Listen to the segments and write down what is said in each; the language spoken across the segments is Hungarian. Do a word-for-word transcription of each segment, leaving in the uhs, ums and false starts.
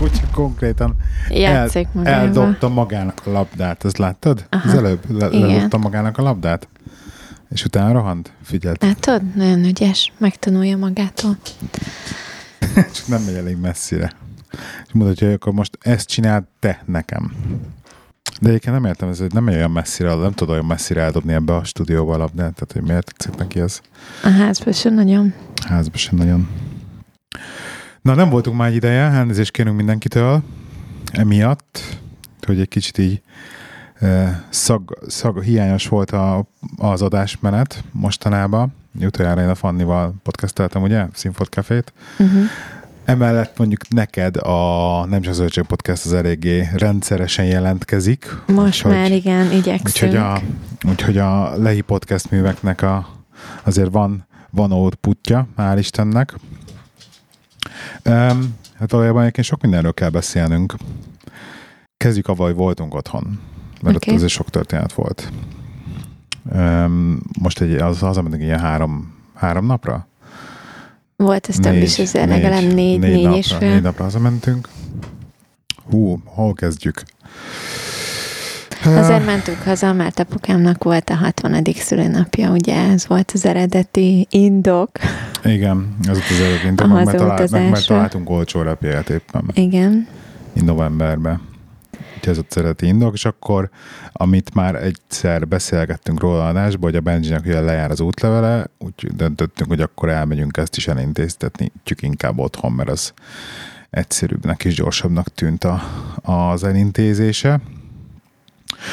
kutya konkrétan el, eldobta magának a labdát. Ezt láttad? Aha. Az előbb eldobta magának a labdát. És utána rohant, figyelt. Látod? Nagyon ügyes. Megtanulja magától. És nem megy elég messzire. És mondod, hogy akkor most ezt csináld te nekem. De egyébként nem értem, ez, hogy nem megy olyan messzire, nem tudod olyan messzire eldobni ebbe a stúdióba a labdát. Tehát, hogy miért tetszik neki ez? A házba sem nagyon. A házba sem nagyon. Na, nem voltunk már egy ideje, elnézést kérünk mindenkitől, emiatt, hogy egy kicsit így e, szag, szag, hiányos volt a, az adásmenet mostanában. Utoljára én a Fannival podcasteltem, ugye? Szimfonkávéjét. Uh-huh. Emellett mondjuk neked a Nem Csak Zöldség Podcast az eléggé rendszeresen jelentkezik. Most úgy, már hogy, igen, igyekszünk. Úgyhogy a, úgyhogy a lehi podcast műveknek a, azért van, van outputja, hál' Istennek. Um, hát valójában egyébként sok mindenről kell beszélnünk. Kezdjük a vaj voltunk otthon, mert okay. Ott azért sok történet volt. Um, most egy, az az, ameddig ilyen három, három napra? Volt ez több is, azért négy, legalább négy, négy, négy napra, és fél. Négy napra hazamentünk. Hú, hol kezdjük? Azért mentünk haza, mert apukámnak volt a hatvanadik szülinapja, ugye ez volt az eredeti indok. Igen, ez volt az eredeti indok, mert, talált, meg, mert találtunk olcsó repjélet éppen. Igen. Novemberben. Úgyhogy ez volt az eredeti indok, és akkor, amit már egyszer beszélgettünk róla adásba, hogy a Benji-nek ugye lejár az útlevele, úgy döntöttünk, hogy akkor elmegyünk ezt is elintéztetjük inkább otthon, mert az egyszerűbbnek és gyorsabbnak tűnt a, az elintézése.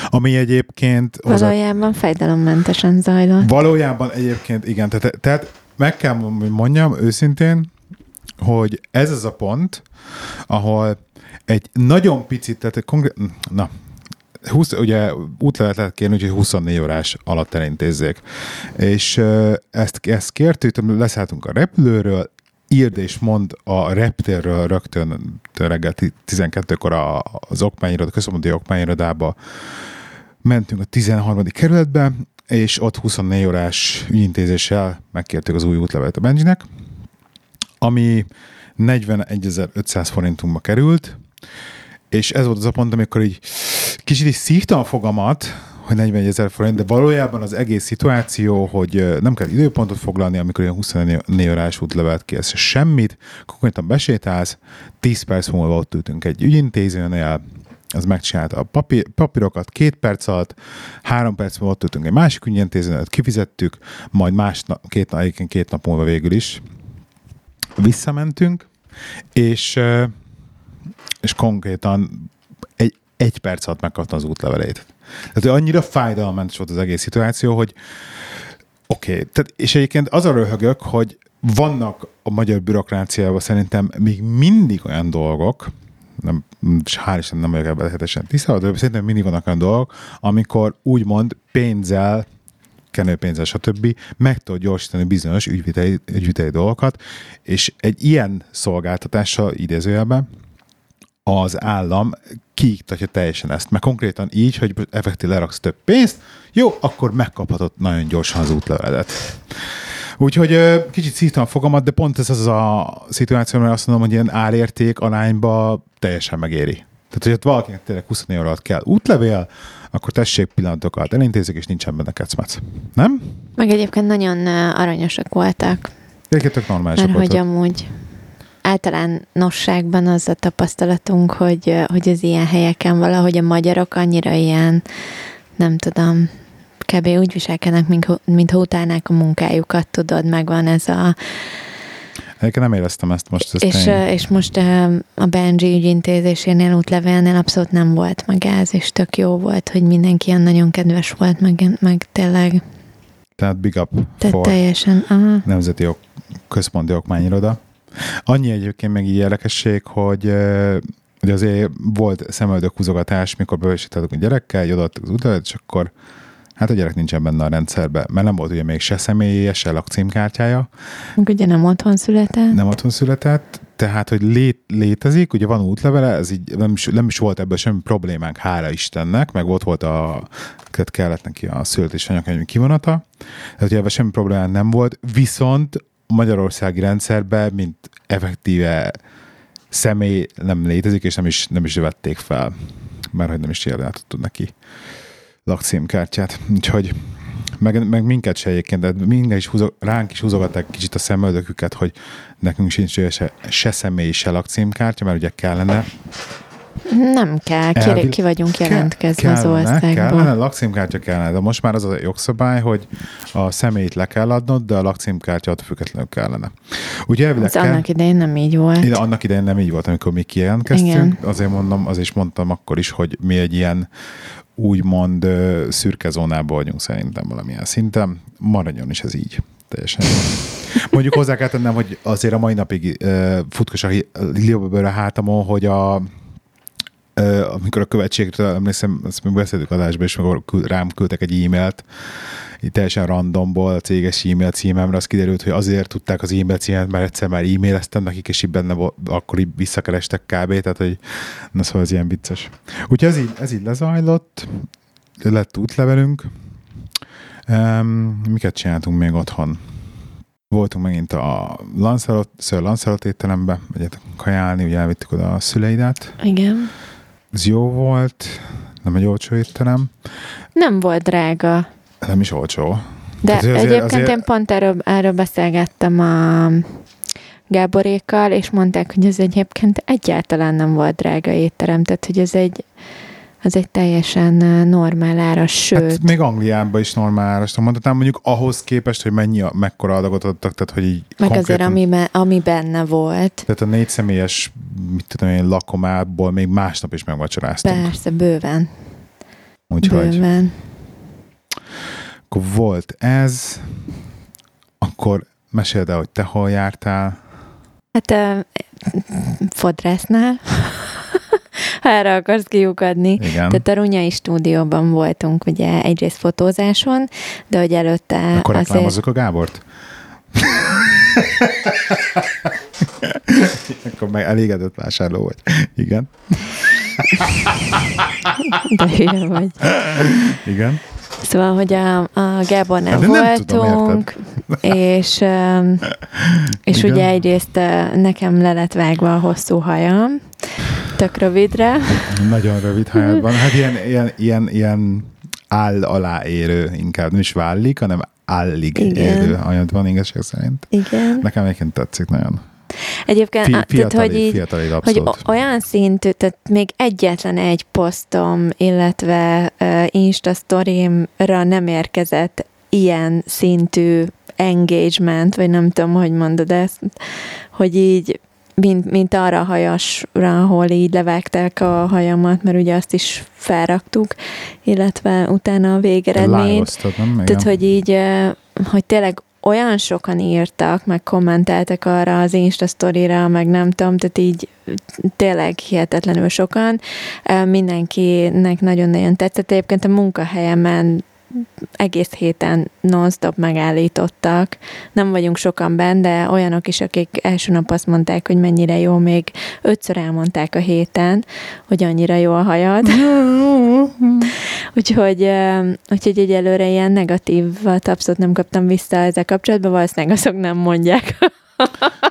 Ami egyébként... Valójában hozzá... fájdalommentesen zajlott. Valójában egyébként, igen. Tehát, tehát meg kell mondjam őszintén, hogy ez az a pont, ahol egy nagyon picit, tehát konkrét... Na, húsz, ugye útlevelet lehet kérni, úgyhogy huszonnégy órás alatt elintézzék. És ezt, ezt kértük, leszálltunk a repülőről, írd és mondd a reptérről rögtön reggel tizenkettőkor az okmányiroda, központi okmányirodába mentünk a tizenharmadik kerületbe, és ott huszonnégy órás ügyintézéssel megkértük az új útlevelet a Benji-nek, ami negyvenegyezer-ötszáz forintunkba került, és ez volt az a pont, amikor így kicsit is szívtam a fogamat, hogy negyvenezer forint, de valójában az egész szituáció, hogy nem kell időpontot foglalni, amikor ilyen huszonnégy órás útlevelet kérsz semmit, konkrétan besétálsz, tíz perc múlva ott ültünk egy ügyintézőnél, az megcsinálta a papír, papírokat két perc alatt, három perc múlva ott ültünk egy másik ügyintézőnél, kifizettük, majd más na, két, nap, két nap múlva végül is visszamentünk, és, és konkrétan egy, egy perc alatt megkaptam az útlevelét. Tehát annyira fájdalmentes volt az egész szituáció, hogy oké, okay. És egyébként az a röhögök, hogy vannak a magyar bürokráciában szerintem még mindig olyan dolgok, nem, és hál' Isten nem vagyok ebben lehetesen tisztában, de szerintem mindig vannak olyan dolgok, amikor úgymond pénzzel, kenőpénzzel, stb. Meg tud gyorsítani bizonyos ügyviteli, ügyviteli dolgokat, és egy ilyen szolgáltatással idézőjelben az állam kiiktatja teljesen ezt. Mert konkrétan így, hogy effektív leraksz több pénzt, jó, akkor megkaphatod nagyon gyorsan az útleveledet. Úgyhogy kicsit szívtam a fogamat, de pont ez az a szituáció, mert azt mondom, hogy ilyen árérték arányba teljesen megéri. Tehát, hogy ott valakinek tényleg huszonnégy óra alatt kell útlevél, akkor tessék pillanatokat elintézik, és nincsen benne kecmec. Nem? Meg egyébként nagyon aranyosak voltak. Egyébként tök normálisak voltak. Mert hogy amúgy... általánosságban az a tapasztalatunk, hogy, hogy az ilyen helyeken valahogy a magyarok annyira ilyen, nem tudom, kb. Úgy viselkednek, mintha mint utálnák a munkájukat, tudod, megvan ez a... Egyébként nem éreztem ezt most. Ezt és, és most a Benji ügyintézésénél, útlevélnél abszolút nem volt meg ez, és tök jó volt, hogy mindenki ilyen nagyon kedves volt, meg, meg tényleg... Tehát big up Te for teljesen, aha. Nemzeti ok, Központi Okmányiroda. Annyi egyébként meg így érdekesség, hogy, hogy azért volt szemöldök húzogatás, mikor bevesítettük a gyerekkel, így odaadtuk az útlevelet, és akkor hát a gyerek nincsen benne a rendszerben, mert nem volt ugye még se személye, se lakcímkártyája. Ugye nem otthon született. Nem otthon született, tehát hogy lé, létezik, ugye van útlevele, ez így nem is, nem is volt ebből semmi problémánk, hála Istennek, meg ott volt a, tehát kellett neki a születésanyakönyv kivonata, tehát ugye ebben semmi problémánk nem volt, viszont a magyarországi rendszerben, mint effektíve személy nem létezik, és nem is, nem is vették fel, mert hogy nem is jelentett neki lakcímkártyát. Úgyhogy meg, meg minket se egyébként, de minden is húzog, ránk is húzogatták kicsit a szemöldöküket, hogy nekünk sincs se, se személy, se lakcímkártya, mert ugye kellene. Nem kell, Elvi... ki vagyunk jelentkezve az országban. Kellene, lakcímkártya kellene, de most már az a jogszabály, hogy a személyt le kell adnod, de a lakcímkártya attól függetlenül kellene. Ugye elvileg kell... annak idején nem így volt. Én, annak idején nem így volt, amikor mi kijelentkeztünk. Igen. Azért mondom, azért is mondtam akkor is, hogy mi egy ilyen úgymond szürke zónában vagyunk szerintem valamilyen szinten. Maradjon is ez így. Teljesen. Mondjuk hozzá kell tennem, hogy azért a mai napig uh, futkos a lióbőr a hátamon, hogy a amikor a követségtől, emlékszem, ezt még beszéltük adásba, és rám küldtek egy e-mailt, így teljesen randomból a céges e-mail címemre, az kiderült, hogy azért tudták az e-mail címet, mert egyszer már e-maileztem nekik, és így benne akkor így visszakerestek kb. Tehát, hogy na szóval ez ilyen vicces. Úgyhogy ez így, ez így lezajlott, lett útlevelünk. Um, miket csináltunk még otthon? Voltunk megint a Lanzarote, Lanzarote étterembe, egyet kajálni, ugye elvittük oda a szüleidet. Igen. Ez jó volt, nem egy olcsó étterem. Nem volt drága. Nem is olcsó. De azért, egyébként azért... én pont erről, erről beszélgettem a Gáborékkal, és mondták, hogy ez egyébként egyáltalán nem volt drága étterem, tehát hogy ez egy, az egy teljesen normál ára, sőt... Hát még Angliában is normál ára, mondhatnám, mondjuk ahhoz képest, hogy mennyi, mekkora adagot adtak, tehát hogy így... Meg konkrétan... azért, ami, ami benne volt. Tehát a négy személyes, mit tudom én, lakomából még másnap is megvacsoráztunk. Persze, bőven. Úgyhogy... Bőven. Akkor volt ez, akkor meséld el, hogy te hol jártál. Hát a fodrásznál... Ha erre akarsz kiukadni. Igen. Tehát a Rújai stúdióban voltunk ugye egyrészt fotózáson, de hogy előtte... Akkor reklámozzuk azért... a Gábort? Akkor meg elégedett vásárló volt. Igen. De hülye vagy. Igen. Szóval, hogy a, a Gábornál hát voltunk, tudom, és, és ugye egyrészt nekem le lett vágva a hosszú hajam, tök rövidre. Nagyon rövid hajad van. Hát ilyen, ilyen, ilyen, ilyen áll alá érő inkább. Nem is vállik, hanem állig Igen. érő hajad van igazság szerint. Igen. Nekem egyébként tetszik nagyon. Egyébként, Fi, fiatali, tehát, hogy, így, hogy olyan szintű, tehát még egyetlen egy posztom, illetve uh, Insta sztorimra nem érkezett ilyen szintű engagement, vagy nem tudom, hogy mondod ezt, hogy így, mint, mint arra a hajasra, ahol így levágták a hajamat, mert ugye azt is felraktuk, illetve utána a végeredmény. Tehát, hogy így, uh, hogy tényleg olyan sokan írtak, meg kommenteltek arra az Insta sztorira, meg nem tudom, tehát így tényleg hihetetlenül sokan. Mindenkinek nagyon-nagyon tetszett. Egyébként a munkahelyemen egész héten non-stop megállítottak. Nem vagyunk sokan benn, de olyanok is, akik első nap azt mondták, hogy mennyire jó, még ötször elmondták a héten, hogy annyira jó a hajad. Úgyhogy, úgyhogy egyelőre ilyen negatívat abszolút nem kaptam vissza ezzel kapcsolatban, valószínűleg azok nem mondják,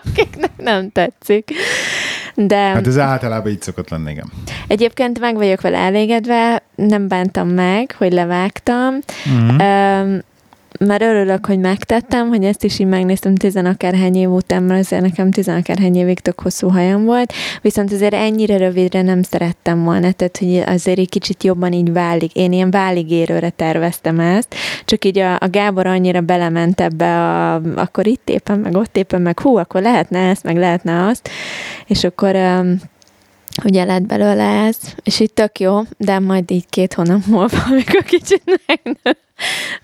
akiknek nem tetszik. De hát ez általában így szokott lenni, igen. Egyébként meg vagyok vele elégedve, nem bántam meg, hogy levágtam, mm-hmm. Öm, mert örülök, hogy megtettem, hogy ezt is így megnéztem tizenakárhány év után, mert azért nekem tizenakárhány évig tök hosszú hajam volt, viszont azért ennyire rövidre nem szerettem volna, tehát hogy azért így kicsit jobban így válik. Én ilyen váligérőre terveztem ezt, csak így a, a Gábor annyira belement ebbe a, akkor itt éppen, meg ott éppen, meg hú, akkor lehetne ezt, meg lehetne azt, és akkor... Um, ugye lett belőle ez, és így tök jó, de majd így két hónap múlva, amikor kicsit megnő,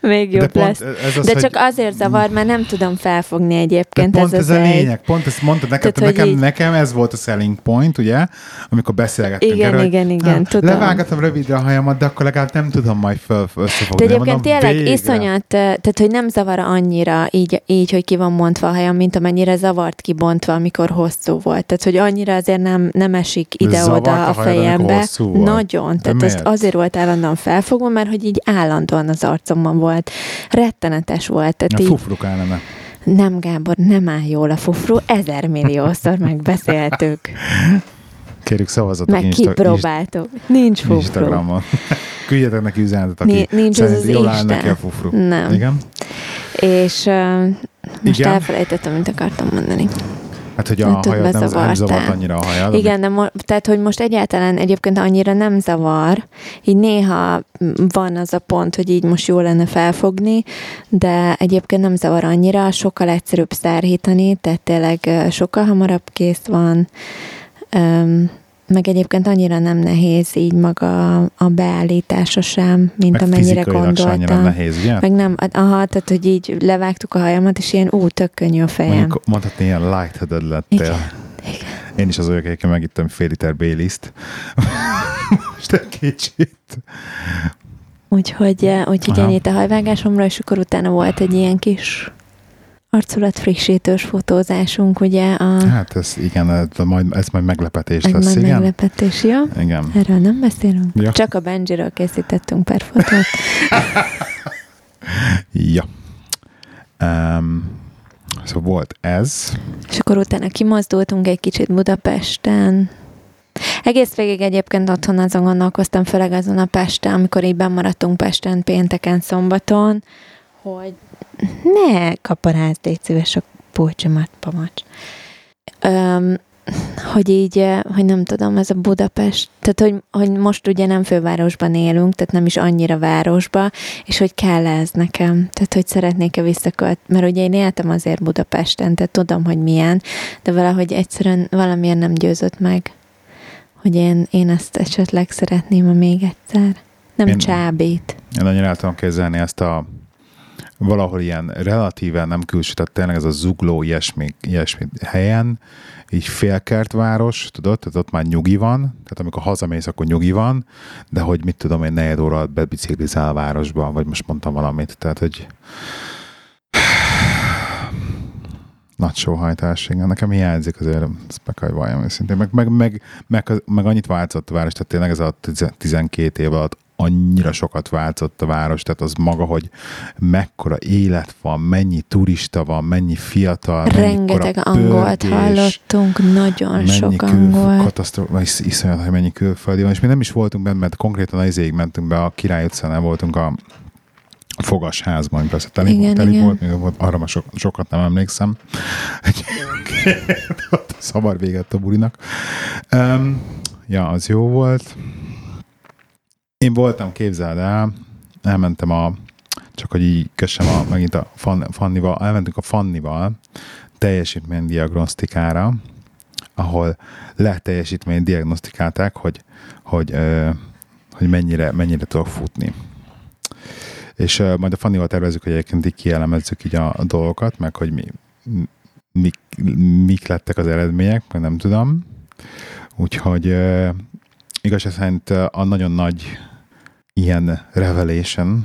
még jobb lesz. Az, de csak azért zavar, mert nem tudom felfogni egyébként. Pont ez, ez az a lényeg, egy... pont ezt mondtad neked, tehát, nekem, így... nekem ez volt a selling point, ugye, amikor beszélgettünk igen, erről. Igen, igen, igen, tudom. Levágatom rövidre a hajamat, de akkor legalább nem tudom majd összefogni. De egyébként tényleg iszonyat, tehát hogy nem zavar annyira így, így, hogy ki van mondva a hajam, mint amennyire zavart kibontva, amikor hosszú volt. Tehát, hogy annyira azért nem, nem esik ide-oda a fejembe. Nagyon. Tehát ezt azért volt állandóan felfogva, mert hogy így állandóan az arcomban volt. Rettenetes volt. Tehát a így... fufruk állene. nem Gábor, nem áll jól a fufru, ezer milliószor megbeszéltük. Kérjük, szavazatok. Meg Insta- kipróbáltuk. Nincs fufru. Instagramon. Küldjetek neki üzenetet, aki Nincs szerint jól áll neki a fufru. Nem. Igen? És uh, most Igen? elfelejtettem, mint akartam mondani. Hát, hogy a hát, hajad nem, nem zavart annyira a hajad. Igen, de mo- tehát, hogy most egyáltalán egyébként annyira nem zavar. Így néha van az a pont, hogy így most jó lenne felfogni, de egyébként nem zavar annyira. Sokkal egyszerűbb szárhítani, tehát tényleg sokkal hamarabb kész van. Um, meg egyébként annyira nem nehéz így maga a beállítása sem, mint meg amennyire gondoltam. Nehéz, meg nem, aha, tehát, hogy így levágtuk a hajamat, és ilyen ú, tök könnyű a fejem. Mondjuk, mondhatni, ilyen lightheaded lettél. Igen, igen. Én is az vagyok, egyébként megittem fél liter Baileys-t. Most egy kicsit. Úgyhogy, úgyhogy ennyit a hajvágásomra, és akkor utána volt egy ilyen kis... arculat frissítős fotózásunk, ugye? A... Hát ez igen, ez majd meglepetés ez lesz, majd igen? Ez meglepetés, ja. Igen. Erről nem beszélünk. Ja. Csak a Benjiről készítettünk pár fotót. ja. Um, szóval volt ez. És akkor utána kimozdultunk egy kicsit Budapesten. Egész végig egyébként otthon azon gondolkoztam, főleg azon a Pesten, amikor így bemaradtunk Pesten pénteken, szombaton, hogy ne kaparázd, légy szíves a pulcsomat, pamacs. Öm, hogy így, hogy nem tudom, ez a Budapest, tehát hogy, hogy most ugye nem fővárosban élünk, tehát nem is annyira városba, és hogy kell ez nekem, tehát hogy szeretnék-e visszaköltözni, mert ugye én éltem azért Budapesten, tehát tudom, hogy milyen, de valahogy egyszerűen valamilyen nem győzött meg, hogy én, én ezt esetleg szeretném a még egyszer. Nem én, csábít. Én annyira el tudom képzelni ezt a valahol ilyen relatíven nem külső, tehát tényleg ez a Zugló ilyesmi, ilyesmi helyen, így félkertváros, tudod, tehát ott már nyugi van, tehát amikor hazamész, akkor nyugi van, de hogy mit tudom én, negyed óra bebiciklizál a városba, vagy most mondtam valamit, tehát hogy nagy sóhajtás, igen, nekem hiányzik azért, ez meg kell valljam őszintén, meg, meg, meg, meg, meg annyit változott a város, tehát tényleg ez a tizenkét év alatt annyira sokat változott a város, tehát az maga, hogy mekkora élet van, mennyi turista van, mennyi fiatal, rengeteg angolt pörgés, hallottunk, nagyon sok angolt. Katasztrófa, is, iszonyat, hogy mennyi külföldi van, és mi nem is voltunk benne, mert konkrétan az éjig mentünk be, a Király utcánál voltunk a fogasházban, persze telik volt, telik volt, még volt, arra már so, sokat nem emlékszem. Szabar véget a bulinak. Um, ja, az jó volt. Én voltam, képzeld el, elmentem a, csak hogy így kössem a, megint a fan, Fannival, elmentünk a Fannival teljesítménydiagnosztikára, ahol leteljesítménydiagnosztikálták, hogy, hogy, hogy mennyire, mennyire tudok futni. És majd a Fannival tervezzük, hogy egyébként így kielemezzük így a, a dolgokat, meg hogy mi, mik, mik lettek az eredmények, meg nem tudom. Úgyhogy igazság szerint a nagyon nagy ilyen revelation,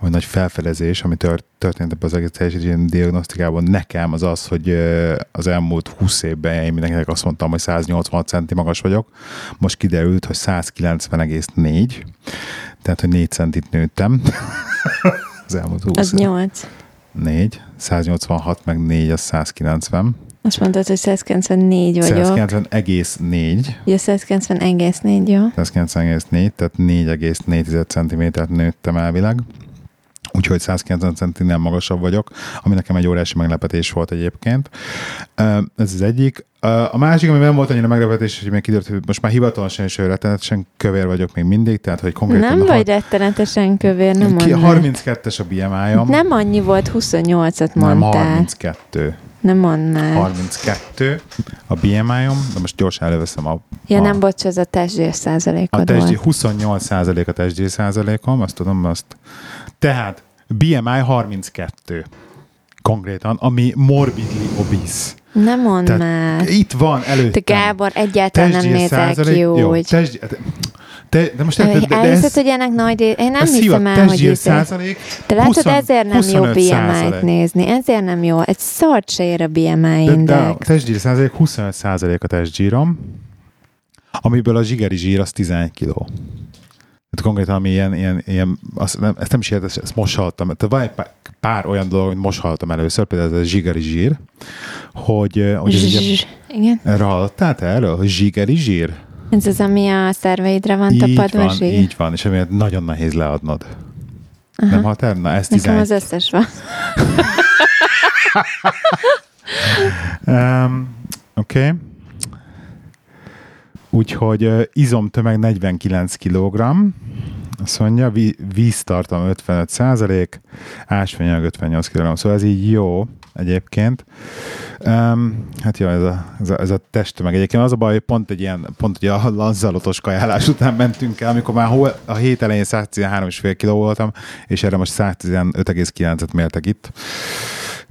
vagy nagy felfedezés, ami tört, történt ebben az egész teljesítménydiagnosztikában nekem, az az, hogy az elmúlt húsz évben én mindenkinek azt mondtam, hogy száznyolcvan centi magas vagyok, most kiderült, hogy százkilencven egész négy, tehát, hogy négy centit nőttem. az elmúlt húsz Az nyolc. négy, száznyolcvanhat meg négy, az százkilencven. Azt mondtad, hogy százkilencvennégy vagyok. százkilencven egész négy. Ja, százkilencven egész négy, jó. százkilencven egész négy, tehát négy egész négy cm nőttem elvileg. Úgyhogy százkilencven centinél magasabb vagyok, ami nekem egy óriási meglepetés volt egyébként. Ez az egyik. A másik, ami nem volt annyira meglepetés, hogy még kiderült, hogy most már hivatalosan és rettenetesen kövér vagyok még mindig, tehát hogy konkrétan... Nem vagy rettenetesen kövér, nem mondtál. harminckettes a bé em í-om. Nem annyi volt, huszonnyolcat mondtál. Nem, harminckettő. Nem mondd már. harminckettő a bé em í-om, de most gyorsan előveszem a... Ja, a, nem, bocs, ez a testgyűr százalékod a testgyűr, volt. huszonnyolc százalék a testgyűr százalékom, azt tudom, azt... Tehát bé em í harminckettő konkrétan, ami morbidly obese. Nem mondd tehát már. Itt van előttem. Te Gábor, egyáltalán nem nézel ki úgy. Testgyűr Te, de most elhiszed, el, hogy ennek nagy... Én nem hiszem el, hogy így... Te látod, ezért nem jó bé em í-t nézni. Ezért nem jó. Egy szart se ér a bé em í index. A testgyír százalék, huszonöt százalék a testgyírom, amiből a zsigeri zsír az tizenegy kiló. Tehát konkrétan, ami ilyen, ilyen, ilyen azt nem, ezt nem is érted, ezt most hallottam. Tehát van egy pár olyan dolog, amit most hallottam először, például ez a zsigeri zsír, hogy... hogy Zs-zs-zs. Igen. Erre hallottál te erről, hogy zsigeri zsír? Ez az, ami a szerveidre van tapadva zsír? Így van, és amiért nagyon nehéz leadnod. Aha. Nem hallottál? Na, ezt nekem irány... az összes van. um, Oké. Okay. Úgyhogy izomtömeg negyvenkilenc kilogramm, azt mondja, víztartalom ötvenöt százalék, ásványanyag ötvennyolc kilogramm, szóval ez így jó egyébként. Um, hát jó, ez a, ez, a, ez a testtömeg. Egyébként az a baj, hogy pont egy ilyen, pont ugye a lanzarotos kajálás után mentünk el, amikor már hol, a hét elején száztizenhárom egész öt tized kiló voltam, és erre most száztizenöt egész kilencet mértek itt.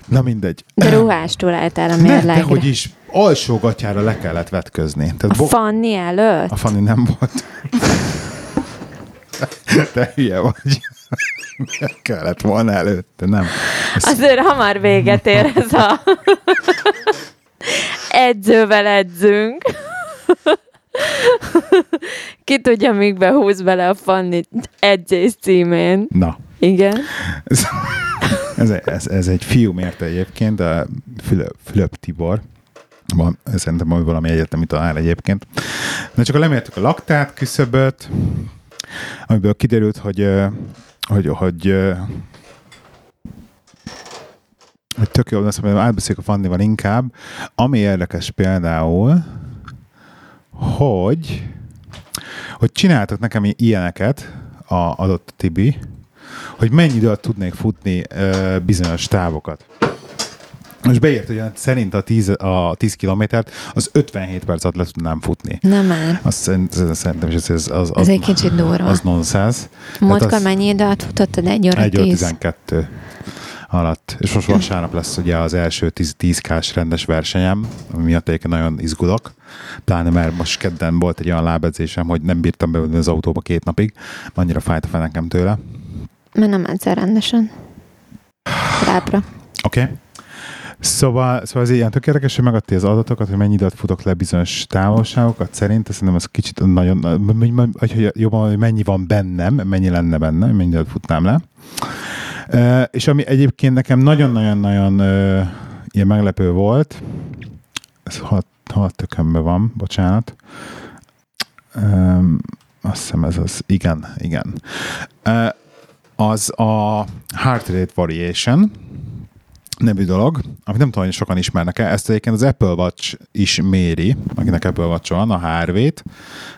Na mindegy. De ruhástól álltál a mérlegre. De hogy is, alsó gatyára le kellett vetközni. Tehát a bo- Fanni előtt? A Fanni nem volt. Te hülye vagy. Le kellett volna előtte, nem. Ezt... Azért hamar véget ér ez a... Edzővel edzünk. Ki tudja, mikbe húz bele a Fanni edzés címén. Na. Igen. Ez, ez, ez egy fiú mérte egyébként, a Fülöp, Fülöp Tibor. Van, szerintem hogy valami egyetemi tanár egyébként. Na csak lemértük a laktát, küszöböt, amiből kiderült, hogy, hogy, hogy, hogy tök jól, azt mondom, átbeszéljük a Fannival inkább. Ami érdekes például, hogy, hogy csináltak nekem ilyeneket a adott Tibi, hogy mennyi idő alatt tudnék futni ö, bizonyos távokat. Most beért, hogy szerint a tíz, a tíz kilométert az ötvenhét perc alatt le tudnám futni. Nem már. Azt szerintem is ez, ez, az, az, ez egy kicsit durva. Az nonsensz. Múltkor mennyi idő alatt futottad? egy óra tizenkettő alatt. És most vasárnap lesz ugye az első tíz kás rendes versenyem, ami miatt egyébként nagyon izgulok. Pláne mert most kedden volt egy olyan lábedzésem, hogy nem bírtam beülni az autóba két napig. Annyira fájt a fel nekem tőle. Mert nem egyszer rendesen. Rápra. Oké. Okay. Szóval, szóval ez ilyen tök érdekes, hogy megadti az adatokat, hogy mennyi időt futok le bizonyos távolságokat szerint, szerintem az kicsit nagyon, hogy jobban, hogy mennyi van bennem, mennyi lenne bennem, mennyi időt futnám le. E, és ami egyébként nekem nagyon-nagyon-nagyon e, ilyen meglepő volt, ez hat, hat tökömben van, bocsánat, e, azt hiszem ez az, igen, igen. E, az a heart rate variation nevű dolog, amit nem tudom, hogy sokan ismernek-e. Ezt egyébként az Apple Watch is méri, akinek Apple Watch van, a há er vé-t,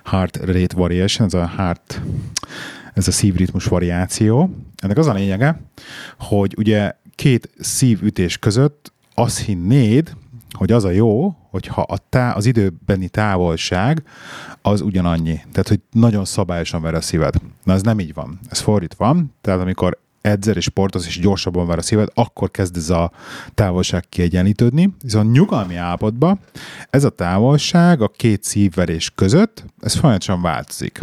Heart Rate Variation, ez a heart, ez a szívritmus variáció. Ennek az a lényege, hogy ugye két szívütés között azt hinnéd, hogy az a jó, hogyha a tá- az időbeni távolság az ugyanannyi. Tehát, hogy nagyon szabályosan ver a szíved. Na, ez nem így van. Ez fordítva. Tehát, amikor edzel és sportolsz, és gyorsabban ver a szíved, akkor kezd ez a távolság kiegyenlítődni. Viszont nyugalmi állapotban ez a távolság a két szívverés között, ez folyamatosan változik.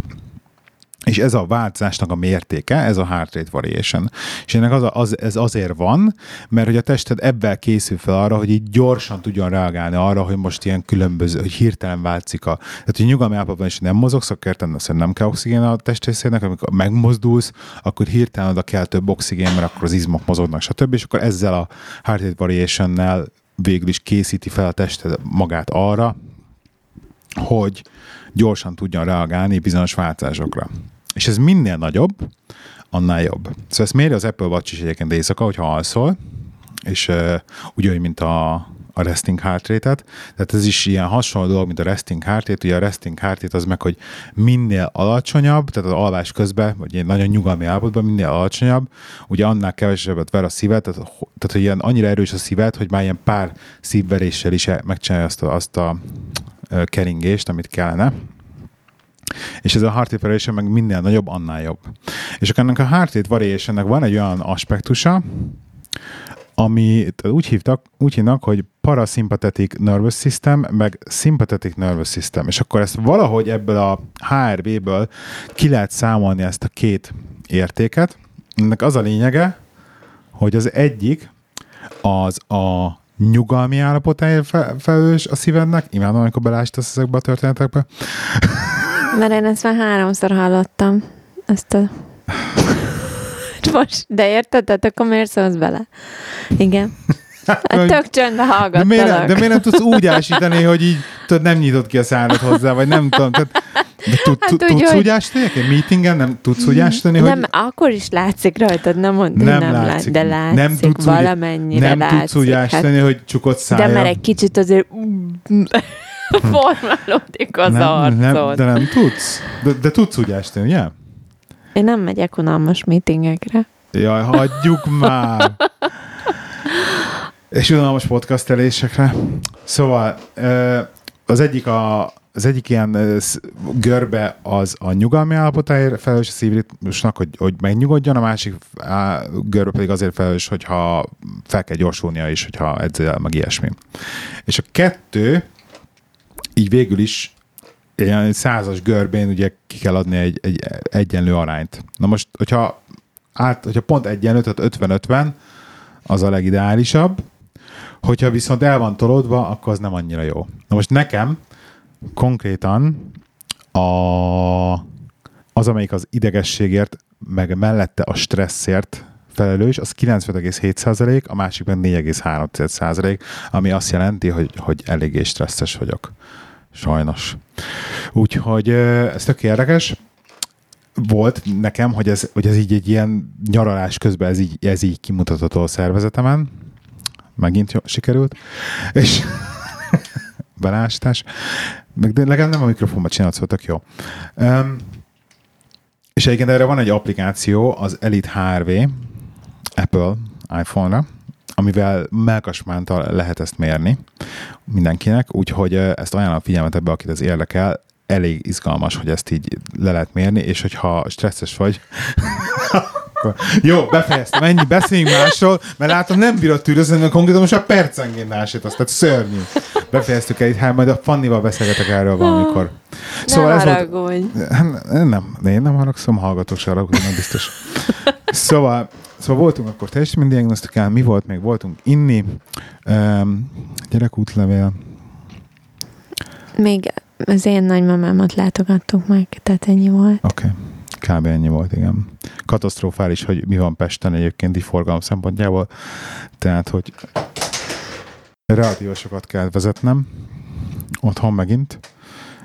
És ez a változásnak a mértéke, ez a heart rate variation. És ennek az, az, ez azért van, mert hogy a tested ebben készül fel arra, hogy így gyorsan tudjon reagálni arra, hogy most ilyen különböző, hogy hirtelen változik a... Tehát, hogy nyugalmi állapotban is nem mozogsz, akkor értelme szerint nem kell oxigén a testrészének, amikor megmozdulsz, akkor hirtelen oda kell több oxigén, mert akkor az izmok mozognak, stb. És akkor ezzel a heart rate variationnel végül is készíti fel a tested magát arra, hogy gyorsan tudjon reagálni bizonyos változásokra. És ez minél nagyobb, annál jobb. Szóval ezt méri az Apple Watch is egyébként éjszaka, hogyha alszol, és uh, ugyanúgy, mint a, a resting heart rate-et. Tehát ez is ilyen hasonló dolog, mint a resting heart rate. Ugye a resting heart rate az meg, hogy minél alacsonyabb, tehát az alvás közben, vagy egy nagyon nyugalmi állapotban minél alacsonyabb, ugye annál kevesebbet ver a szíved, tehát, tehát hogy ilyen annyira erős a szíved, hogy már ilyen pár szívveréssel is megcsinálja azt a, azt a keringést, amit kellene. És ez a heart rate variation meg minél nagyobb, annál jobb. És akkor ennek a heart rate variationnek van egy olyan aspektusa, amit úgy hívtak, úgy hívnak, hogy paraszimpatetic nervous system, meg sympathetic nervous system. És akkor ezt valahogy ebből a há er vé-ből ki lehet számolni ezt a két értéket. Ennek az a lényege, hogy az egyik az a nyugalmi állapotáért felelős a szívednek. Imádom, amikor belástasz ezekbe a történetekbe. Mert én ezt már háromszor hallottam. Ezt a... Most, de érted? Tehát akkor miért szólsz bele? Igen. Hát tök csöndbe hallgattalak. De miért, nem, de miért nem tudsz úgy ásítani, hogy így tudod, nem nyitod ki a szádat hozzá, vagy nem tudom. Tehát, tud, hát tudsz úgy, hogy... ásítani? Egy meetingen nem tudsz úgy ásítani? Nem, hogy... akkor is látszik rajtad, nem mondod, nem, nem látszik. De látszik, nem tudsz valamennyire nem látszik. Nem tudsz úgy ásítani, hát, hogy csukott szája. De már egy kicsit azért... formálódik az nem, arcod. Nem, de nem tudsz. De, de tudsz úgy ásni, ugye? Én nem megyek unalmas meetingekre. Jaj, hagyjuk már! És unalmas podcastelésekre. Szóval az egyik, a, az egyik ilyen görbe az a nyugalmi állapotáért felelős a szívritmusnak, hogy, hogy megnyugodjon, a másik görbe pedig azért felelős, hogyha fel kell gyorsulnia is, hogyha edzel, meg ilyesmi. És a kettő így végül is ilyen százas görbén ugye ki kell adni egy, egy egyenlő arányt. Na most, hogyha, át, hogyha pont egyenlő, tehát ötven-ötven, az a legideálisabb. Hogyha viszont el van tolódva, akkor az nem annyira jó. Na most nekem konkrétan a, az, amelyik az idegességért, meg mellette a stresszért felelős, az kilencven egész hét százalék, a másik meg négy egész három százalék, ami azt jelenti, hogy, hogy eléggé stresszes vagyok. Sajnos. Úgyhogy ez tök érdekes volt nekem, hogy ez, hogy ez így egy ilyen nyaralás közben ez így, ez így kimutatható a szervezetemen. Megint jó, sikerült. És belástás. De legalább nem a mikrofonban csinálsz, tök jó. Um, és egyébként erre van egy applikáció, az Elite há er vé, Apple iPhone-ra, amivel melkasmántal lehet ezt mérni mindenkinek, úgyhogy ezt ajánlom a figyelmet ebbe, akit ez érdekel. Elég izgalmas, hogy ezt így le lehet mérni, és hogyha stresszes vagy... Jó, befejeztem, ennyi, beszéljünk másról, mert látom, nem bírod tűrözni, mert konkrétan most a percenként ásítasz, tehát szörnyű. Befejeztük el itt, hát majd a Fannival beszélgetek erről valamikor. Szóval nem haragudj. Nem, én nem haragszom, hallgatok se haragudj, nem biztos. Szóval... Szóval voltunk akkor teljesítmény diagnosztikán, mi volt még? Voltunk inni, um, gyerekútlevél. Még az én nagymamámat látogattuk meg, tehát ennyi volt. Oké, okay. Kb. Ennyi volt, igen. Katasztrofális, hogy mi van Pesten egyébként így forgalom szempontjából, tehát, hogy relatív sokat kell vezetnem otthon megint,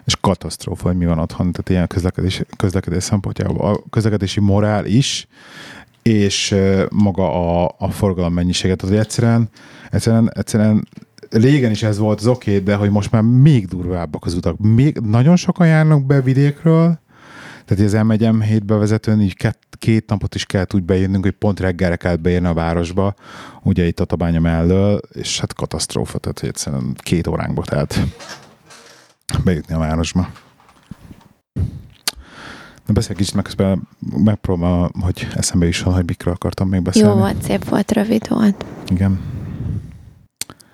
és katasztrófa, hogy mi van otthon, tehát ilyen közlekedés, közlekedés szempontjából. A közlekedési morál is, és maga a, a forgalom mennyiséget, az egyszerűen, egyszerűen, egyszerűen régen is ez volt az oké, de hogy most már még durvábbak az utak. Még nagyon sokan járnak be vidékről, tehát az em egy em hét bevezetőn így két, két napot is kellett úgy beérnünk, hogy pont reggelre kellett beérni a városba, ugye itt a Tabánya mellől, és hát katasztrófa, tehát egyszerűen két óránkba telt bejutni a városba. Beszélj kicsit, meg közben megpróbálom, hogy eszembe is van, hogy mikről akartam még beszélni. Jó volt, szép volt, rövid volt. Igen.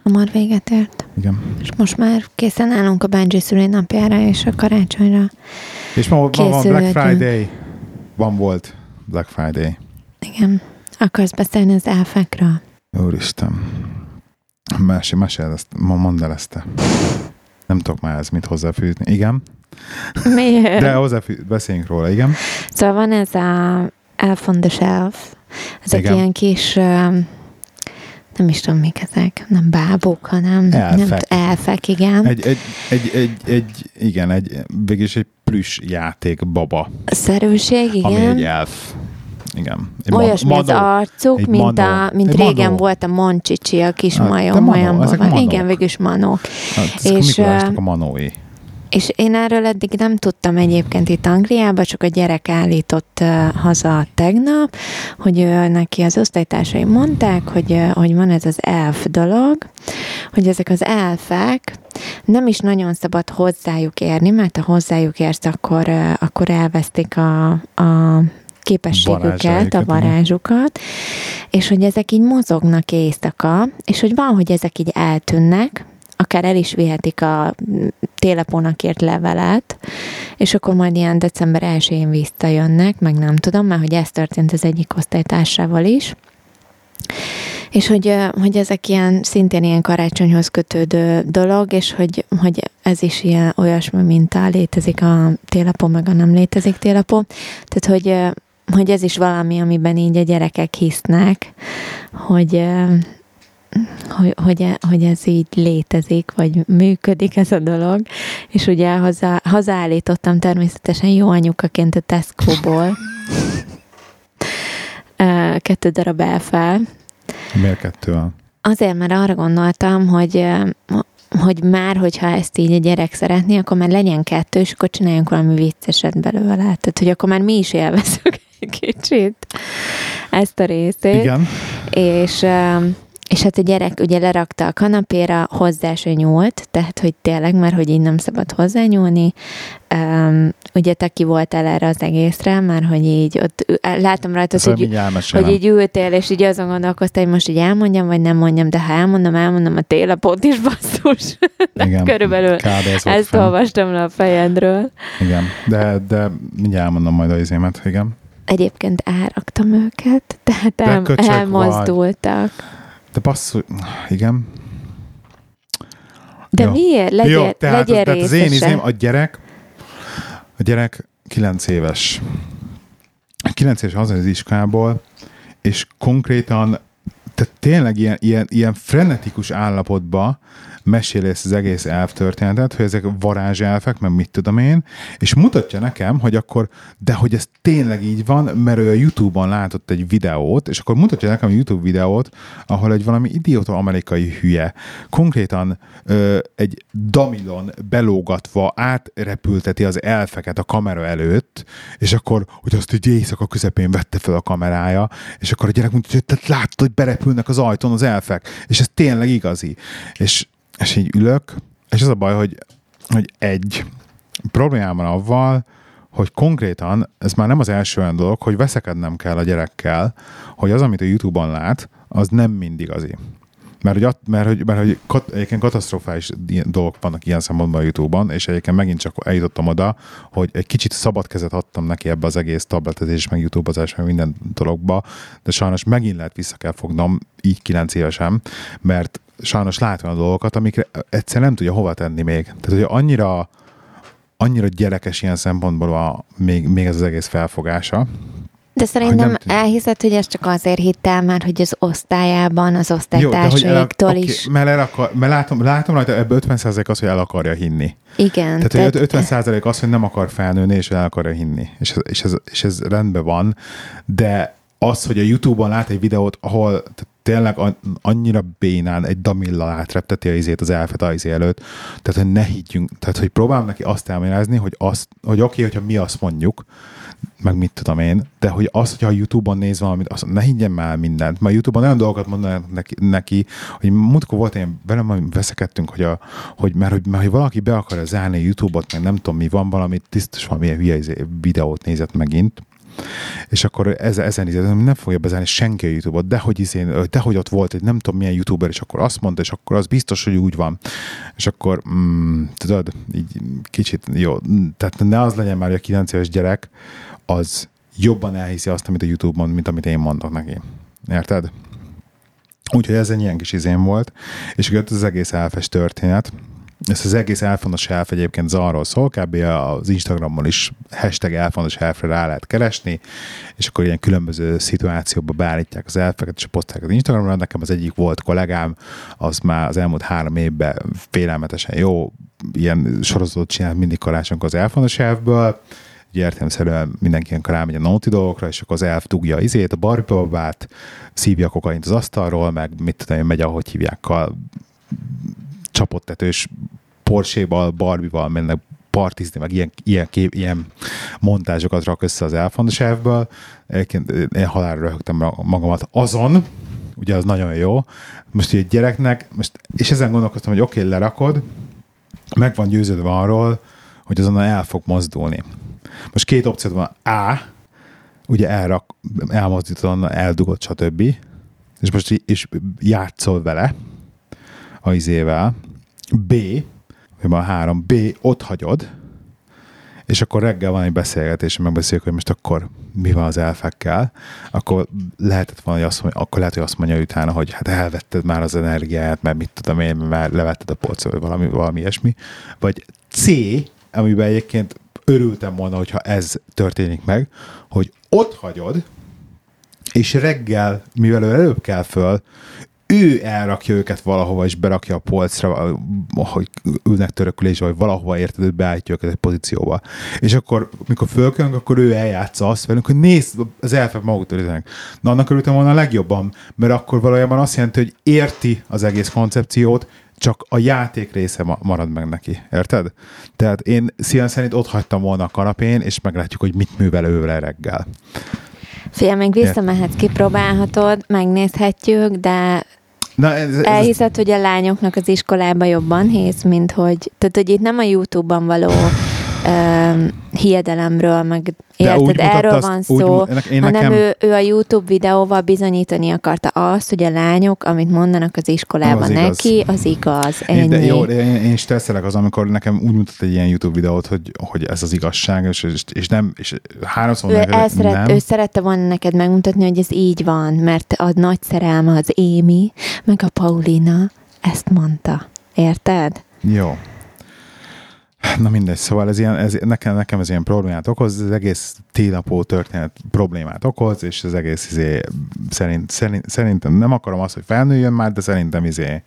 Hamar véget ért. Igen. És most már készen állunk a Benji szüli napjára és a karácsonyra. És ma, ma van Black Friday. Van volt Black Friday. Igen. Akarsz beszélni az áfákra? Úristen. Más, mesél ezt, mondd el ezt te. Nem tudok már ez mit hozzáfűzni. Igen. Miért? De hozzáfű, beszéljünk róla, igen. Szóval van ez a Elf on the Shelf, ezek igen. Ilyen kis, nem is tudom mik ezek, nem bábok, hanem elfek, nem, elfek igen. Egy, egy, egy, egy, egy, igen, egy, végülis egy plüss játék baba. Szerűség, igen. Ami egy elf. Igen. Olyasmi az arcuk, mint, a, mint régen manó. Volt a Moncsicsi, a kis hát, majom. Manó, van. Igen, végülis manók. Hát, és a manói. És én erről eddig nem tudtam egyébként itt Angliában, csak a gyerek állított haza tegnap, hogy neki az osztálytársai mondták, hogy, hogy van ez az elf dolog, hogy ezek az elfek nem is nagyon szabad hozzájuk érni, mert ha hozzájuk érsz, akkor, akkor elvesztik a, a képességüket, a varázsukat, és hogy ezek így mozognak éjszaka, és hogy van, hogy ezek így eltűnnek, akár el is vihetik a télapónak írt levelet, és akkor majd ilyen december elsején visszajönnek, meg nem tudom, mert hogy ez történt az egyik osztálytársával is. És hogy, hogy ezek ilyen, szintén ilyen karácsonyhoz kötődő dolog, és hogy, hogy ez is ilyen olyasmi mintá, létezik a télapó, meg a nem létezik télapó. Tehát, hogy, hogy ez is valami, amiben így a gyerekek hisznek, hogy... Hogy, hogy, hogy ez így létezik, vagy működik ez a dolog, és ugye haza, hazaállítottam természetesen jó anyukaként a Tesco-ból kettő darab elfel. Miért kettő van? Azért, mert arra gondoltam, hogy, hogy már, hogyha ezt így a gyerek szeretné, akkor már legyen kettő, és akkor csináljunk valami vicceset belőle. Tehát, hogy akkor már mi is élvezünk egy kicsit ezt a részét. Igen. És... És hát a gyerek ugye lerakta a kanapéra, hozzá se nyúlt, tehát hogy tényleg már, hogy így nem szabad hozzányúlni. Um, ugye te ki voltál erre az egészre, már hogy így ott látom rajta, hogy, hogy így ültél, és így azon gondolkoztál, hogy most így elmondjam, vagy nem mondjam, de ha elmondom, elmondom a télapót is, basszus. Igen, körülbelül ezt fel. Olvastam le a fejedről. Igen, de, de mindjárt elmondom majd az izémet, igen. Egyébként elraktam őket, tehát el, elmozdultak. Vagy. De basszú... Igen. De jó. Miért? Legyél, jó, tehát, legyél tehát az én izém, a gyerek, a gyerek kilenc éves. Kilenc éves haza az iskából, és konkrétan, tehát tényleg ilyen, ilyen, ilyen frenetikus állapotba mesélsz az egész elftörténetet, hogy ezek varázselfek, meg mit tudom én, és mutatja nekem, hogy akkor, de hogy ez tényleg így van, mert ő a YouTube-on látott egy videót, és akkor mutatja nekem a YouTube videót, ahol egy valami idióta amerikai hülye, konkrétan ö, egy damilon belógatva átrepülteti az elfeket a kamera előtt, és akkor, hogy azt így éjszaka közepén vette fel a kamerája, és akkor a gyerek mutatja, tehát látod, hogy berepülnek az ajtón az elfek, és ez tényleg igazi. És És így ülök, és az a baj, hogy, hogy egy problémám van avval, hogy konkrétan, ez már nem az első olyan dolog, hogy veszekednem kell a gyerekkel, hogy az, amit a YouTube-on lát, az nem mindig igazi. Mert hogy, mert, hogy, mert, hogy kat, egyébként katasztrofális dolgok vannak ilyen szempontban a YouTube-on, és egyébként megint csak eljutottam oda, hogy egy kicsit szabad kezet adtam neki ebbe az egész tabletezés, meg YouTube-ozás, meg minden dologba, de sajnos megint lehet vissza kell fognom, így kilenc évesen, mert sajnos látom a dolgokat, amikre egyszer nem tudja hova tenni még. Tehát, hogy annyira, annyira gyerekes ilyen szempontból a, még, még ez az egész felfogása. De szerintem hogy elhiszed, hogy ezt csak azért hittem már, hogy az osztályában, az osztálytársaiktól el, is. Okay, mert, el akar, mert látom, látom rajta, ebből ötven százalék az, hogy el akarja hinni. Igen. Tehát, hogy ötven százalék az, hogy nem akar felnőni, és el akarja hinni. És ez, és ez, és ez rendben van, de az, hogy a YouTube-on lát egy videót, ahol tényleg annyira bénán egy damillal átrepteti a izét az elfet a izé előtt, tehát hogy ne higgyünk, tehát hogy próbálom neki azt elmagyarázni, hogy, azt, hogy oké, hogyha mi azt mondjuk, meg mit tudom én, de hogy az, hogyha a YouTube-on néz valamit, azt ne higgyen már mindent, mert a YouTube-on olyan dolgokat mondanak neki, neki hogy múltkor volt én, velem veszekedtünk, hogy, a, hogy, mert, hogy, mert hogy valaki be akarja zárni a YouTube-ot, meg nem tudom mi van, valami tisztos valamilyen hülye izé, videót nézett megint, és akkor ez, ezen izéltem, nem fogja bezárni senki a YouTube-ot, dehogy, izén, dehogy ott volt egy nem tudom milyen YouTuber, és akkor azt mondta, és akkor az biztos, hogy úgy van. És akkor, mm, tudod, így kicsit jó, tehát ne az legyen már, hogy a kilenc éves gyerek az jobban elhiszi azt, amit a YouTube mond, mint amit én mondok neki. Érted? Úgyhogy ez egy ilyen kis izén volt, és akkor az egész elfes történet. Ez az egész elfontos elf egyébként arról szól, kb. Az Instagramon is hashtag elfontos elfre rá lehet keresni, és akkor ilyen különböző szituációba beállítják az elfeket, és posztálják az Instagramra. Nekem az egyik volt kollégám, az már az elmúlt három évben félelmetesen jó, ilyen sorozatot csinált mindig karácsonykor az elfontos elfből, értelemszerűen mindenki ilyenkor rámegy a nóti dolgokra, és akkor az elf dugja izét, a Barbie babát, szívja kokaint az asztalról, meg mit tudom én, megy, ahogy hívjákkal, csapottetős Porsche-val, Barbie-val mennek partizni, meg ilyen, ilyen, kép, ilyen montázsokat rak össze az elfontos elfből. Egyébként én halálra röhögtem magamat azon, ugye az nagyon jó. Most így egy gyereknek, most, és ezen gondolkoztam, hogy oké, okay, lerakod, meg van győződve arról, hogy azonnal el fog mozdulni. Most két opciót van. A, ugye elrak, elmozdítod, onnan eldugod, stb. És most így, és játszol vele, a izével, B, vagy már három, B, ott hagyod, és akkor reggel van egy beszélgetés, és megbeszéljük, hogy most akkor mi van az elfekkel, akkor lehetett volna, hogy azt mondja, akkor lehet, hogy azt mondja utána, hogy hát elvetted már az energiáját, mert mit tudom én, már levetted a polcot, vagy valami, valami ilyesmi. Vagy C, amiben egyébként örültem volna, hogyha ez történik meg, hogy ott hagyod, és reggel, mivel ő előbb kell föl, ő elrakja őket valahova, és berakja a polcra, hogy ülnek törökülésbe, vagy valahova, érted, hogy beállítja őket egy pozícióba. És akkor, mikor fölkönk, akkor ő eljátsza azt velünk, hogy nézd, az elfek maguktól üzenek. Na, annak örültem volna a legjobban, mert akkor valójában azt jelenti, hogy érti az egész koncepciót, csak a játék része marad meg neki. Érted? Tehát én szívem szerint ott hagytam volna a kanapén, és meglátjuk, hogy mit művel őre reggel. Figyelj, még visszamehetsz, kipróbálhatod, megnézhetjük, de na, ez, ez elhiszed, hogy a lányoknak az iskolában jobban hisz, mint hogy... Tehát, hogy itt nem a YouTube-ban való uh, hiedelemről, meg érted, erről azt, van szó, úgy, én hanem nekem... ő, ő a YouTube videóval bizonyítani akarta azt, hogy a lányok, amit mondanak az iskolában az neki, igaz. az igaz. Én, de jó, én, én is tesztelek az, amikor nekem úgy mutat egy ilyen YouTube videót, hogy, hogy ez az igazság, és, és nem, és háromszor ő neked, szeret, nem. Ő szerette volna neked megmutatni, hogy ez így van, mert a nagy szerelme az Émi, meg a Paulina ezt mondta. Érted? Jó. Na mindegy, szóval ez ilyen, ez, nekem, nekem ez ilyen problémát okoz, az egész tílapó történet problémát okoz, és az egész izé, szerint, szerint, szerintem nem akarom azt, hogy felnőjön már, de szerintem izé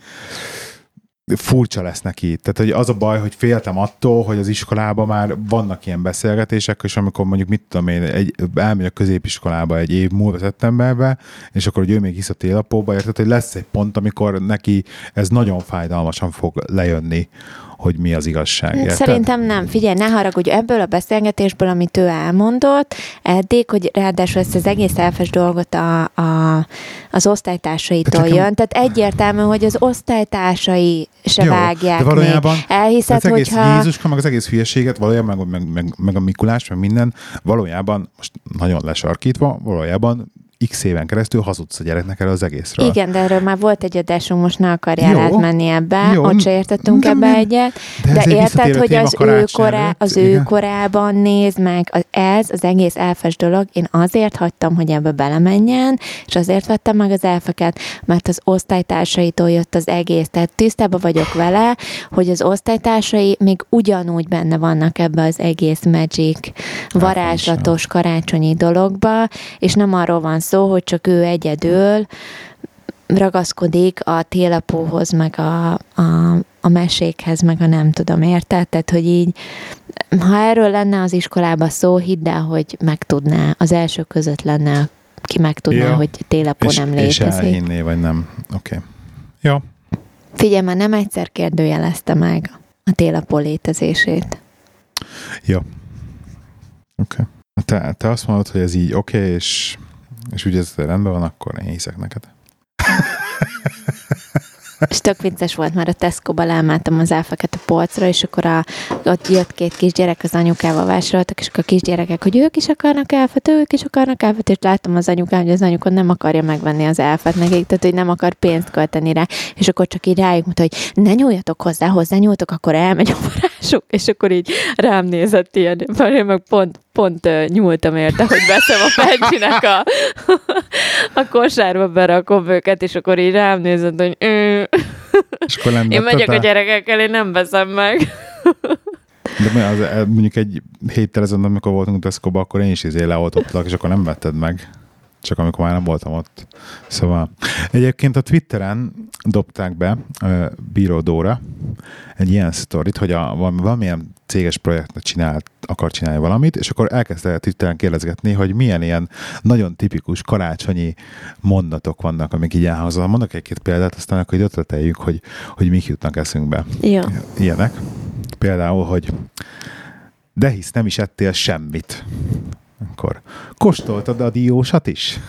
furcsa lesz neki. Tehát hogy az a baj, hogy féltem attól, hogy az iskolában már vannak ilyen beszélgetések, és amikor mondjuk mit tudom én, egy, elmegy a középiskolába egy év múlva szeptemberbe, és akkor hogy ő még hisz a télapóba, érted, hogy lesz egy pont, amikor neki ez nagyon fájdalmasan fog lejönni, hogy mi az igazság. Érted? Szerintem nem. Figyelj, ne haragudj, ebből a beszélgetésből, amit ő elmondott eddig, hogy ráadásul ezt az egész elfes dolgot a, a, az osztálytársaitól jön. Nekem... Tehát egyértelmű, hogy az osztálytársai se jó, vágják de még. Elhiszed, az egész hogyha... Jézuska, meg az egész hülyeséget, valójában meg, meg, meg, meg a Mikulás, meg minden, valójában, most nagyon lesarkítva, valójában x éven keresztül hazudsz a gyereknek erről az egészről. Igen, de erről már volt egy adásunk, most ne akarjál jó, átmenni ebbe, jó, ott se értettünk nem, ebbe nem, egyet, de, de érted, hogy az ő, korá, az ő korában nézd meg, ez az egész elfes dolog, én azért hagytam, hogy ebbe belemenjen, és azért vettem meg az elfeket, mert az osztálytársaitól jött az egész, tehát tisztában vagyok vele, hogy az osztálytársai még ugyanúgy benne vannak ebbe az egész magic, varázslatos karácsonyi dologba, és nem arról van szó, szó, hogy csak ő egyedül ragaszkodik a télapóhoz, meg a, a, a mesékhez, meg a nem tudom, érted? Tehát, hogy így, ha erről lenne az iskolában szó, hidd el, hogy megtudná, az első között lenne, ki megtudná, ja, hogy télapó és, nem létezik. És elhinné, vagy nem. Oké. Okay. Jó. Ja. Figyelj, már nem egyszer kérdőjelezte meg a télapó létezését. Jó. Ja. Oké. Okay. Te, te azt mondod, hogy ez így oké, okay, és... és úgy ez rendben van, akkor én hiszek neked. És tök vicces volt, már a Tesco-ba leemeltem az elfeket a polcra, és akkor a, ott jött két kisgyerek, az anyukával vásároltak, és akkor a kisgyerekek, hogy ők is akarnak elfet, ők is akarnak elfet, és láttam az anyukám, hogy az anyukon nem akarja megvenni az elfet nekik, tehát hogy nem akar pénzt költeni rá, és akkor csak így rájuk mutat, hogy ne nyúljatok hozzá, hozzá nyúltok, akkor elmegy a varázsuk, és akkor így rám nézett ilyen, mert én meg pont, pont nyúltam érte, hogy veszem a Fencsinek a, a kosárba, berakom őket, és akkor így rám nézett, hogy én megyek a gyerekekkel, én nem veszem meg. De az, mondjuk egy héttel ezen, amikor voltunk Tesco-ba, akkor én is izé leoltottak, és akkor nem vetted meg. Csak amikor már nem voltam ott. Szóval egyébként a Twitteren dobták be uh, Bíró Dóra egy ilyen sztorit, hogy a, valamilyen céges projektet csinált, akar csinálni valamit, és akkor elkezdte Twitteren kérdezgetni, hogy milyen ilyen nagyon tipikus karácsonyi mondatok vannak, amik így elhangzanak. Mondok egy-két példát, aztán akkor így ötleteljük, hogy, hogy mik jutnak eszünkbe. Ja. Ilyenek. Például, hogy de hisz nem is ettél semmit. Akkor kóstoltad a diósat is?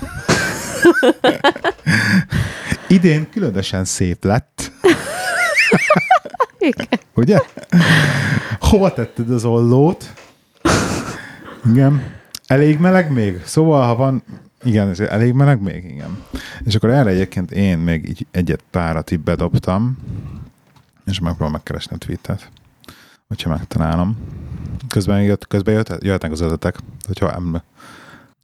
Idén különösen szép lett. Igen. Ugye? Hova tetted az ollót? Igen. Elég meleg még? Szóval, ha van... Igen, elég meleg még? Igen. És akkor erre egyébként én még így egyet párat így bedobtam, és megpróbálom megkeresni a tweetet, hogyha megtalálom. Közben jött, közben jött, jöhetnek az ötletek, hogyha nem,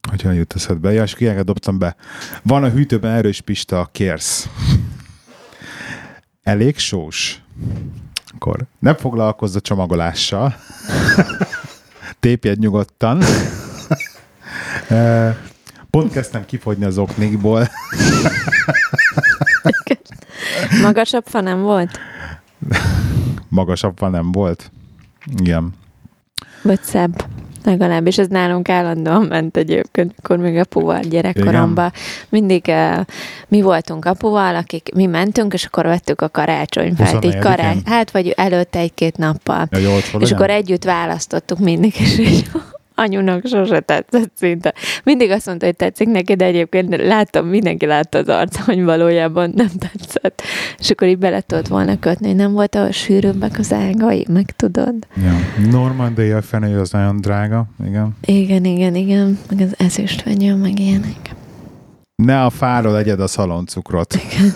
hogyha jut eszedbe. Ja, és kiágat dobtam be. Van a hűtőben erős pista, kérsz. Elég sós. Akkor nem foglalkozz a csomagolással. Tépjed nyugodtan. Pont kezdtem kifogyni az oknikból. Magasabb fa nem volt? Magasabb fa nem volt? Igen. Vagy szebb, legalábbis ez nálunk állandóan ment egyébként, akkor még apuval gyerekkoromban. Mindig uh, mi voltunk apuval, akik mi mentünk, és akkor vettük a karácsonyfát, így karács, hát vagy előtte egy-két nappal. Ja, és legyen? Akkor együtt választottuk mindig, és így anyunak sose tetszett szinte. Mindig azt mondta, hogy tetszik neki, de egyébként láttam, mindenki látta az arca, hogy valójában nem tetszett. És akkor így bele tudott volna kötni, nem volt a sűrűbbek az ágai, meg tudod. Ja. Normandia fenél az nagyon drága, igen. Igen, igen, igen. Meg az ezüstfenyő, meg ilyenek. Ne a fáról legyed a szaloncukrot. Igen.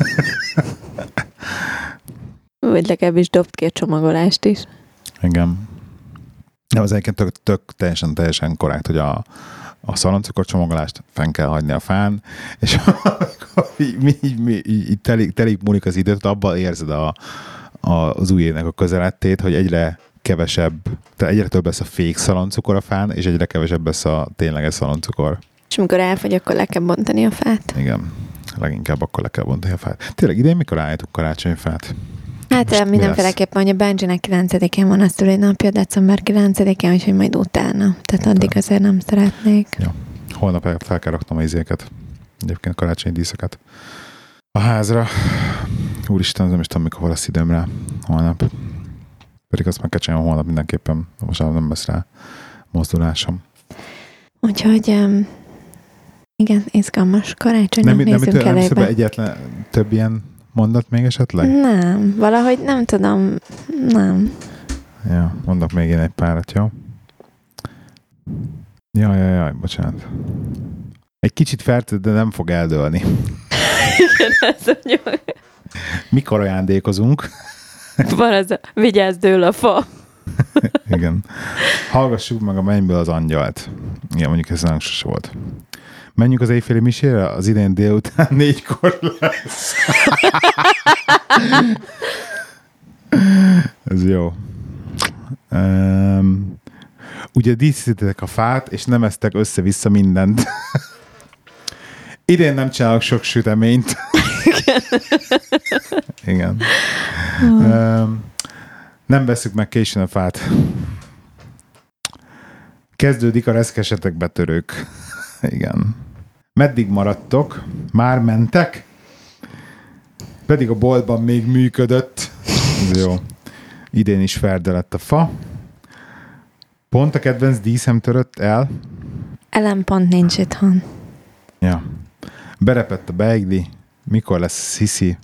Vagy legalábbis dobd ki a csomagolást is. Igen. Nem, az egyébként tök, tök teljesen, teljesen korrekt, hogy a, a szaloncukor csomagolást fenn kell hagyni a fán, és akkor így, mi, mi, így telik, telik múlik az időt, abban érzed a, a, az újének a közelettét, hogy egyre kevesebb, tehát egyre több lesz a fék szaloncukor a fán, és egyre kevesebb lesz a tényleges szaloncukor. És amikor elfogy, akkor le kell bontani a fát? Igen, leginkább akkor le kell bontani a fát. Tényleg idén mikor állítunk karácsonyfát? Hát most mindenféleképpen, hogy a Benji-nek kilencedikén van a szülinapja, december kilencedikén, úgyhogy majd utána. Tehát addig azért nem szeretnék. Ja. Holnap fel kell raknom a izéket. Egyébként karácsonyi díszeket. A házra. Úristen, nem is tudom, mikor lesz időm rá. Holnap. Pedig azt már kell csinálom holnap mindenképpen. Most nem lesz rá mozdulásom. Úgyhogy... igen, izgalmas karácsonynak nézünk elébe. Nem szépen egyetlen több ilyen mondat még esetleg? Nem, valahogy nem tudom, nem. Ja, mondok még én egy párat, jó? Jaj, jaj, jaj, bocsánat. Egy kicsit fertőd, de nem fog eldőlni. Igen, ez mondjuk. Mikor ajándékozunk? Van az a, vigyázz, dől a fa. Igen. Hallgassuk meg a mennyből az angyalt. Igen, mondjuk ez nagyon sos volt. Menjünk az éjféli misére? Az idén délután négykor lesz. Ez jó. Um, ugye díszítettek a fát, és nem eztek össze-vissza mindent. Idén nem csinálok sok süteményt. Igen. Um, nem veszük meg későn a fát. Kezdődik a reszkesetek betörők. Igen. Meddig maradtok? Már mentek? Pedig a boltban még működött. Jó. Idén is ferde lett a fa. Pont a kedvenc díszem törött el. Elem pont nincs itthon. Ja. Berepett a beigli. Mikor lesz Sisi?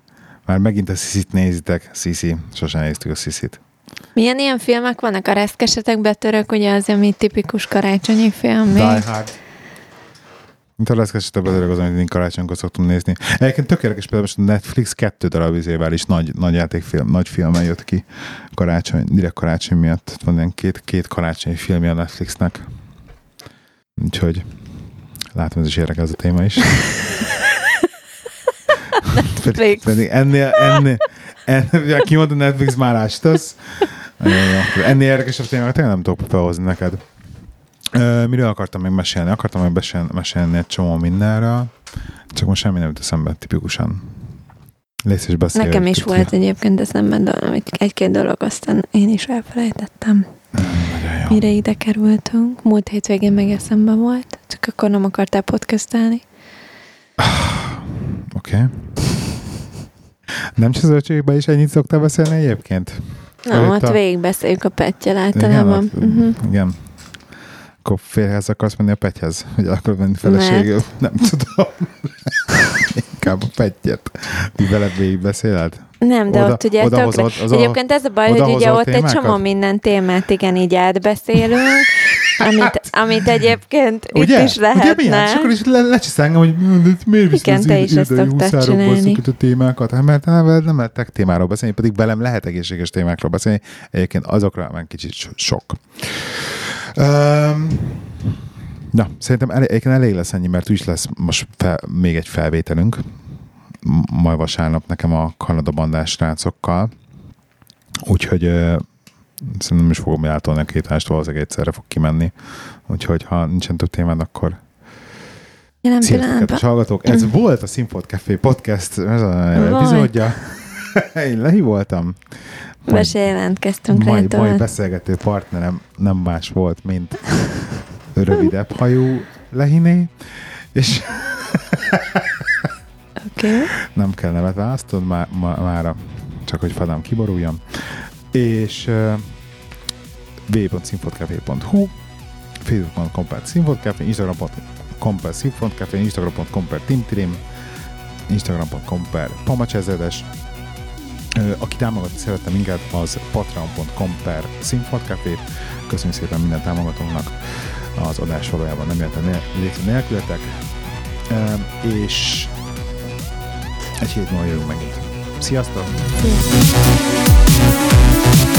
Már megint a Sisit nézitek. Sisi. Sosem néztük a Sisit. Milyen ilyen filmek vannak? A reszkesetek betörök, ugye az, ami tipikus karácsonyi film. Die Hard. Mint a Reszkesetek betörők az, amit én karácsonykor szoktam nézni. Egyébként tök érdekes, például most a Netflix kettő darab izével is nagy, nagy játékfilm, nagy filmen jött ki karácsony, direkt karácsony miatt. Van ilyen két, két karácsonyi filmje a Netflixnek. Úgyhogy látom, ez is érdekes ez a téma is. Netflix. Pedig ennél, ennél, ennél, kimond a Netflix már ástasz. Ennél érdekesebb témát tényleg nem tudok felhozni neked. Miről akartam még mesélni? Akartam még mesélni, mesélni egy csomó mindenről, csak most semmi nem jut eszembe, tipikusan. Lész és beszél. Nekem is volt egyébként eszembe dolog, egy-két dolog, aztán én is elfelejtettem. Mire ide kerültünk? Múlt hétvégén meg eszembe volt, csak akkor nem akartál podcastelni. Oké. Okay. Nem csizoltségben is ennyit szoktál beszélni egyébként? Nem, hát a... végigbeszéljük a pettyel általában. Igen. Uh-huh. Igen. Akkor férhez akarsz menni a pethez? Hogy akarod menni feleségül? Nem tudom. Inkább a pettyet. Így veled végig beszéled? Nem, de oda, ott ugye tökre. Egyébként ez a baj, hogy ugye ott témákat? Egy csomó minden témát igen, így átbeszélünk, Amit, amit egyébként ugye? Itt is lehetne. Ugye milyen? És akkor is le- lecsiszengem, hogy miért viszont az idei huszárokból szokítő témákat. Hát mert nem lehetek témáról beszélni, pedig belem lehet egészséges témákról beszélni. Egyébként azokra már kicsit sok. Um, na, szerintem elég, elég lesz ennyi, mert úgy lesz most fel, még egy felvételünk. Majd vasárnap nekem a kanadabandás srácokkal. Úgyhogy uh, szerintem nem is fogom eltolni a két hást, valószínűleg egyszerre fog kimenni. Úgyhogy ha nincsen több témád, akkor sziasztok, hallgatók. Ez volt a Szimfonkávé podcast ez a epizódja. Én lehívoltam. Be se jelentkeztünk rá tovább. Mai beszélgető partnerem nem más volt, mint rövidebb hajú lehiné, és okay. Nem kell nevet választod má- má- mára, csak hogy fadám kiboruljon. És uh, double-u double-u double-u pont szimfonkávé pont hu facebook pont com per szimfonkávé, instagram pont com per szimfonkávé, instagram pont com per timtrim, instagram pont com per pamacsezedes. Uh, aki támogatni szeretne minket, az patreon pont com per szimfonkávé. Köszönjük szépen minden támogatónak, az adás valójában nem jöhetne létre nélkületek. Uh, és egy hét múlva jövünk megint. Sziasztok! Sziasztok!